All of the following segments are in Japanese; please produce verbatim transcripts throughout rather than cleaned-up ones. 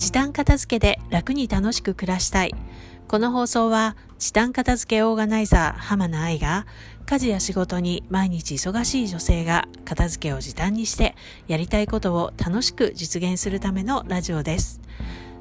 時短片付けで楽に楽しく暮らしたい。この放送は時短片付けオーガナイザー浜名愛が、家事や仕事に毎日忙しい女性が片付けを時短にしてやりたいことを楽しく実現するためのラジオです。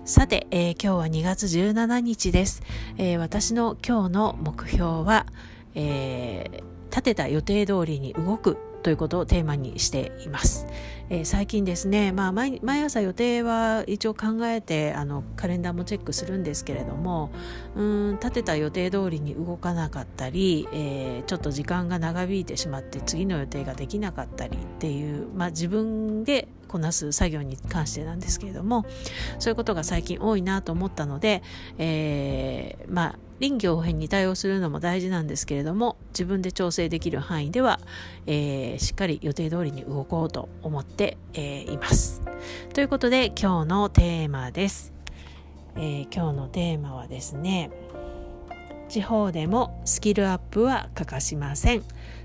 さて、えー、今日はにがつじゅうしちにちです。えー、私の今日の目標は、えー、立てた予定通りに動くということをテーマにしています。えー、最近ですね、まあ、毎, 毎朝予定は一応考えてあのカレンダーもチェックするんですけれども、うーん立てた予定通りに動かなかったり、えー、ちょっと時間が長引いてしまって次の予定ができなかったりっていう、まあ、自分でこなす作業に関してなんですけれども、そういうことが最近多いなと思ったので、えー、まあ臨機応変に対応するのも大事なんですけれども、自分で調整できる範囲では、えー、しっかり予定通りに動こうと思って、えー、います。ということで今日のテーマです。えー、今日のテーマはですね、地方でもスキルアップは欠かしません。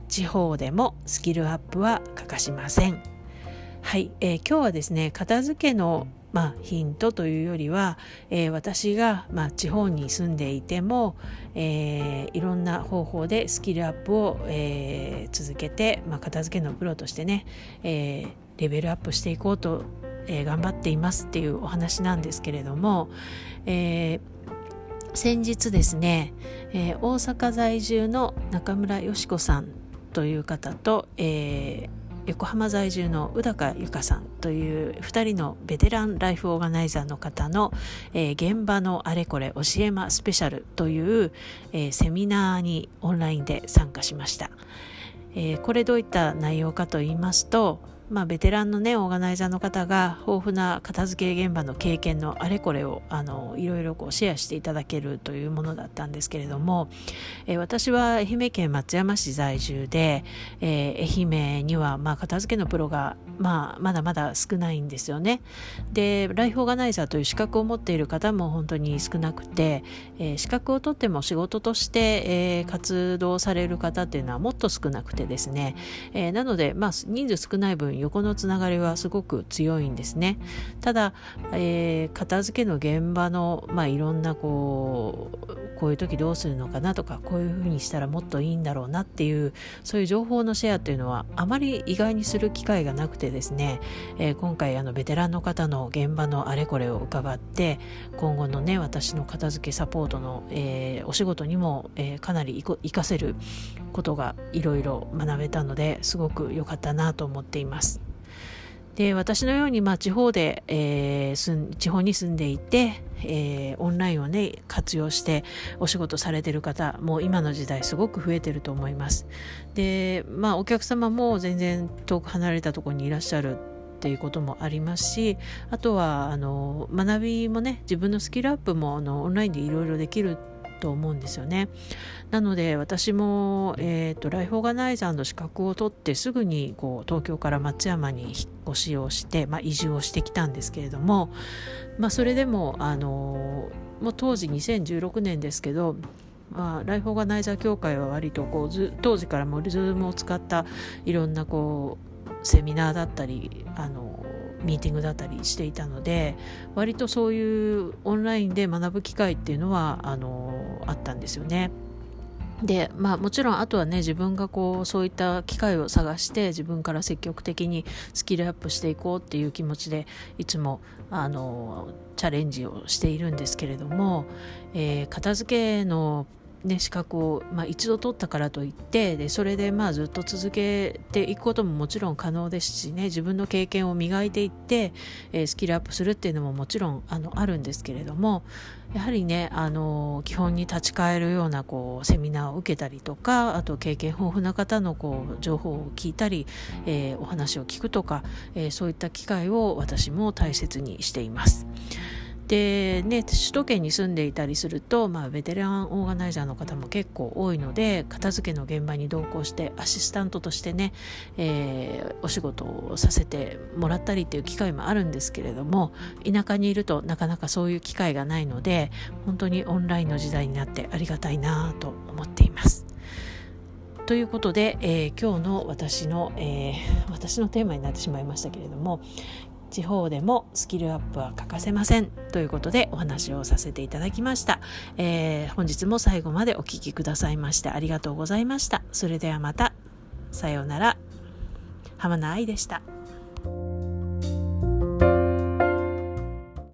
地方でもスキルアップは欠かしません。はい、えー、今日はですね、片付けのまあ、ヒントというよりは、えー、私が、まあ、地方に住んでいても、えー、いろんな方法でスキルアップを、えー、続けて、まあ、片付けのプロとしてね、えー、レベルアップしていこうと、えー、頑張っていますっていうお話なんですけれども、えー、先日ですね、えー、大阪在住の中村よし子さんという方と、えー横浜在住の宇高由香さんというふたりのベテランライフオーガナイザーの方の、えー、現場のあれこれ教えまスペシャルという、えー、セミナーにオンラインで参加しました。えー、これどういった内容かと言いますと、まあ、ベテランのねオーガナイザーの方が豊富な片付け現場の経験のあれこれをあのいろいろこうシェアしていただけるというものだったんですけれども、えー、私は愛媛県松山市在住で、えー、愛媛にはまあ片付けのプロが、まあ、まだまだ少ないんですよね。でライフオーガナイザーという資格を持っている方も本当に少なくて、えー、資格を取っても仕事として、えー、活動される方っていうのはもっと少なくてですね、えー、なので、まあ、人数少ない分横のつながりはすごく強いんですね。ただ、えー、片付けの現場の、まあ、いろんなこう、こういう時どうするのかなとか、こういうふうにしたらもっといいんだろうなっていう、そういう情報のシェアというのはあまり意外にする機会がなくてですね、えー、今回あのベテランの方の現場のあれこれを伺って、今後のね私の片付けサポートの、えー、お仕事にも、えー、かなり活かせることがいろいろ学べたので、すごく良かったなと思っています。で私のように、まあ、地方で、えー、すん地方に住んでいて、えー、オンラインをね活用してお仕事されてる方も今の時代すごく増えてると思います。で、まあ、お客様も全然遠く離れたところにいらっしゃるということもありますし、あとはあの学びもね、自分のスキルアップもあのオンラインでいろいろできると思うんですよね。なので私も、えーと、ライフオーガナイザーの資格を取ってすぐにこう東京から松山に引っ越しをして、まあ、移住をしてきたんですけれども、まあ、それでも、あのー、もう当時にせんじゅうろくねんですけど、まあ、ライフオーガナイザー協会は割とこう当時からも Zoom を使ったいろんなこうセミナーだったり、あのーミーティングだったりしていたので、割とそういうオンラインで学ぶ機会っていうのはあのあったんですよね。で、まあ、もちろんあとはね自分がこうそういった機会を探して自分から積極的にスキルアップしていこうっていう気持ちでいつもあのチャレンジをしているんですけれども、えー、片付けのね、資格を、まあ、一度取ったからといって、でそれでまあずっと続けていくことももちろん可能ですしね、自分の経験を磨いていって、えー、スキルアップするっていうのももちろん あの、あるんですけれども、やはりね、あの基本に立ち返るようなこうセミナーを受けたりとか、あと経験豊富な方のこう情報を聞いたり、えー、お話を聞くとか、えー、そういった機会を私も大切にしています。でね、首都圏に住んでいたりすると、まあ、ベテランオーガナイザーの方も結構多いので、片付けの現場に同行してアシスタントとしてね、えー、お仕事をさせてもらったりっていう機会もあるんですけれども、田舎にいるとなかなかそういう機会がないので、本当にオンラインの時代になってありがたいなと思っています。ということで、えー、今日の私の、えー、私のテーマになってしまいましたけれども、地方でもスキルアップは欠かせませんということでお話をさせていただきました、えー、本日も最後までお聞きくださいましてありがとうございました。それではまた、さようなら。浜名愛でした。